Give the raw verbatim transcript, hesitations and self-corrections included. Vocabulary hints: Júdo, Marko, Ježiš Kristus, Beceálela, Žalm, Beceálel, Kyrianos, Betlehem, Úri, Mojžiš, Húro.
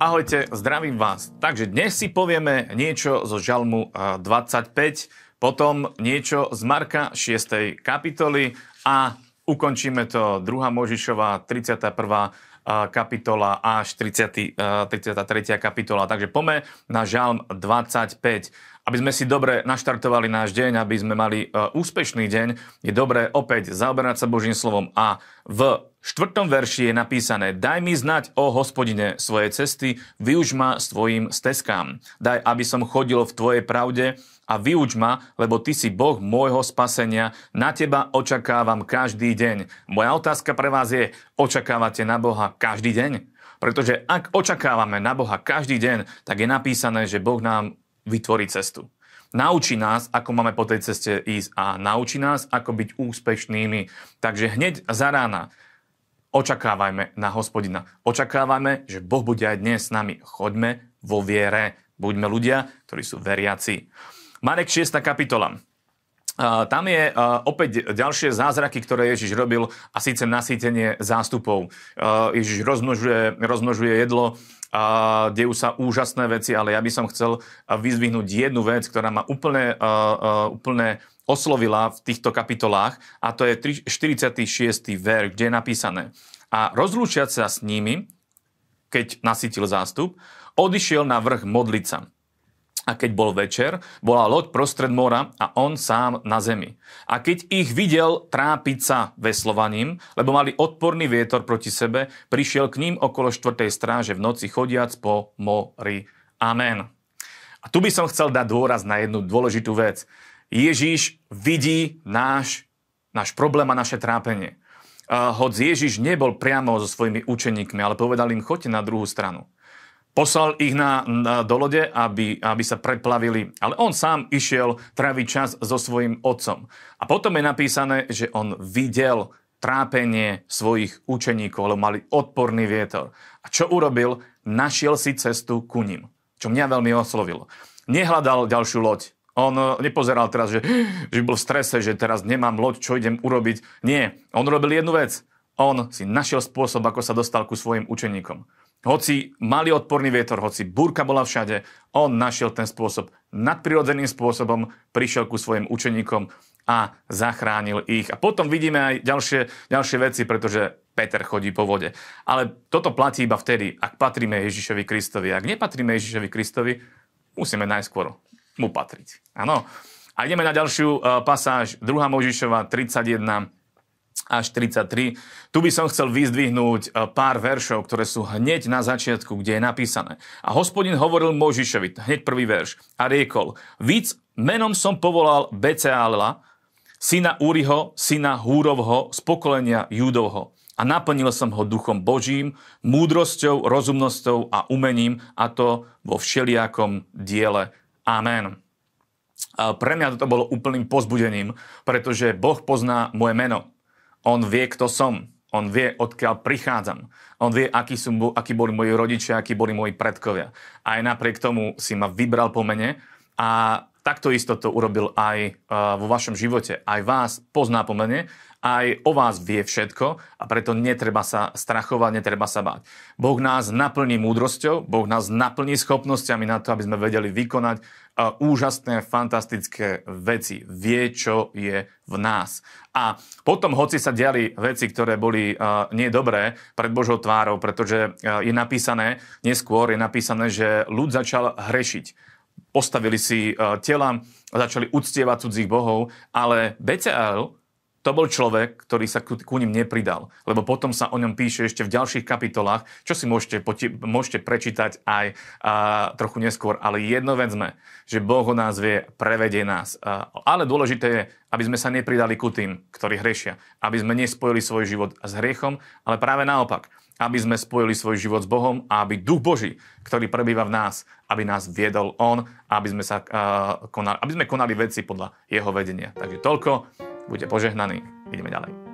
Ahojte, zdravím vás. Takže dnes si povieme niečo zo Žalmu dvadsaťpäť, potom niečo z Marka šiestej kapitoly a ukončíme to druhá Možišová tridsiata prvá kapitola až tridsiata, tridsiata tretia kapitola. Takže poďme na Žalm dvadsaťpäť. Aby sme si dobre naštartovali náš deň, aby sme mali úspešný deň, je dobré opäť zaoberať sa Božím slovom a v V štvrtom verši je napísané: Daj mi znať, o Hospodine, svoje cesty, vyuč ma svojim steskám. Daj, aby som chodil v Tvojej pravde a vyuč ma, lebo Ty si Boh môjho spasenia. Na Teba očakávam každý deň. Moja otázka pre vás je, očakávate na Boha každý deň? Pretože ak očakávame na Boha každý deň, tak je napísané, že Boh nám vytvorí cestu. Naučí nás, ako máme po tej ceste ísť a naučí nás, ako byť úspešnými. Takže hneď za rána očakávajme na Hospodina. Očakávajme, že Boh bude aj dnes s nami. Choďme vo viere. Buďme ľudia, ktorí sú veriaci. Marek šiesta kapitola. Tam je opäť ďalšie zázraky, ktoré Ježiš robil, a síce nasýtenie zástupov. Ježiš rozmnožuje, rozmnožuje jedlo, dejú sa úžasné veci, ale ja by som chcel vyzvihnúť jednu vec, ktorá ma úplne, úplne oslovila v týchto kapitolách, a to je štyridsiaty šiesty verš, kde je napísané: A rozlúčiac sa s nimi, keď nasýtil zástup, odišiel na vrch modliť sa. A keď bol večer, bola loď prostred mora a on sám na zemi. A keď ich videl trápiť sa veslovaním, lebo mali odporný vietor proti sebe, prišiel k ním okolo štvrtej stráže v noci chodiac po mori. Amen. A tu by som chcel dať dôraz na jednu dôležitú vec. Ježiš vidí náš, náš problém a naše trápenie. Uh, hoď Ježiš nebol priamo so svojimi učeníkmi, ale povedal im: choďte na druhú stranu. Poslal ich na, na, do lode, aby, aby sa preplavili, ale on sám išiel tráviť čas so svojím otcom. A potom je napísané, že on videl trápenie svojich učeníkov, lebo mali odporný vietor. A čo urobil? Našiel si cestu ku nim, čo mňa veľmi oslovilo. Nehľadal ďalšiu loď. On nepozeral teraz, že, že bol v strese, že teraz nemám loď, čo idem urobiť. Nie, on robil jednu vec. On si našiel spôsob, ako sa dostal ku svojim učeníkom. Hoci mali odporný vietor, hoci búrka bola všade, on našiel ten spôsob. Nadprirodzeným spôsobom prišiel ku svojim učeníkom a zachránil ich. A potom vidíme aj ďalšie, ďalšie veci, pretože Peter chodí po vode. Ale toto platí iba vtedy, ak patríme Ježišovi Kristovi. Ak nepatríme Ježišovi Kristovi, musíme najskôr mu patriť. Áno. A ideme na ďalšiu pasáž, druhá Mojžišova tridsaťjeden až tridsaťtri. Tu by som chcel vyzdvihnúť pár veršov, ktoré sú hneď na začiatku, kde je napísané: A Hospodin hovoril Mojžišovi, hneď prvý verš, a riekol: Víc menom som povolal Beceálela, syna Úriho, syna Húrovho, z pokolenia Júdovho. A naplnil som ho duchom Božím, múdrosťou, rozumnosťou a umením, a to vo všelijakom diele. Amen. Pre mňa toto bolo úplným pozbudením, pretože Boh pozná moje meno. On vie, kto som. On vie, odkiaľ prichádzam. On vie, akí, sú, akí boli moji rodičia, akí boli moji predkovia. Aj napriek tomu si ma vybral po mene a takto isto to urobil aj vo vašom živote. Aj vás pozná po mene, aj o vás vie všetko, a preto netreba sa strachovať, netreba sa báť. Boh nás naplní múdrosťou, Boh nás naplní schopnosťami na to, aby sme vedeli vykonať úžasné, fantastické veci. Vie, čo je v nás. A potom, hoci sa diali veci, ktoré boli nedobré pred Božou tvárou, pretože je napísané, neskôr je napísané, že ľud začal hrešiť. Postavili si tela, začali uctievať cudzích bohov, ale Beceáel to bol človek, ktorý sa ku, ku ním nepridal. Lebo potom sa o ňom píše ešte v ďalších kapitolách, čo si môžete, poti- môžete prečítať aj a, trochu neskôr. Ale jedno vedzme, že Boh o nás vie, prevedie nás. A, ale dôležité je, aby sme sa nepridali ku tým, ktorí hrešia. Aby sme nespojili svoj život s hriechom, ale práve naopak. Aby sme spojili svoj život s Bohom a aby Duch Boží, ktorý prebýva v nás, aby nás viedol On, aby sme, sa, uh, konali, aby sme konali veci podľa Jeho vedenia. Takže toľko. Buďte požehnaní. Ideme ďalej.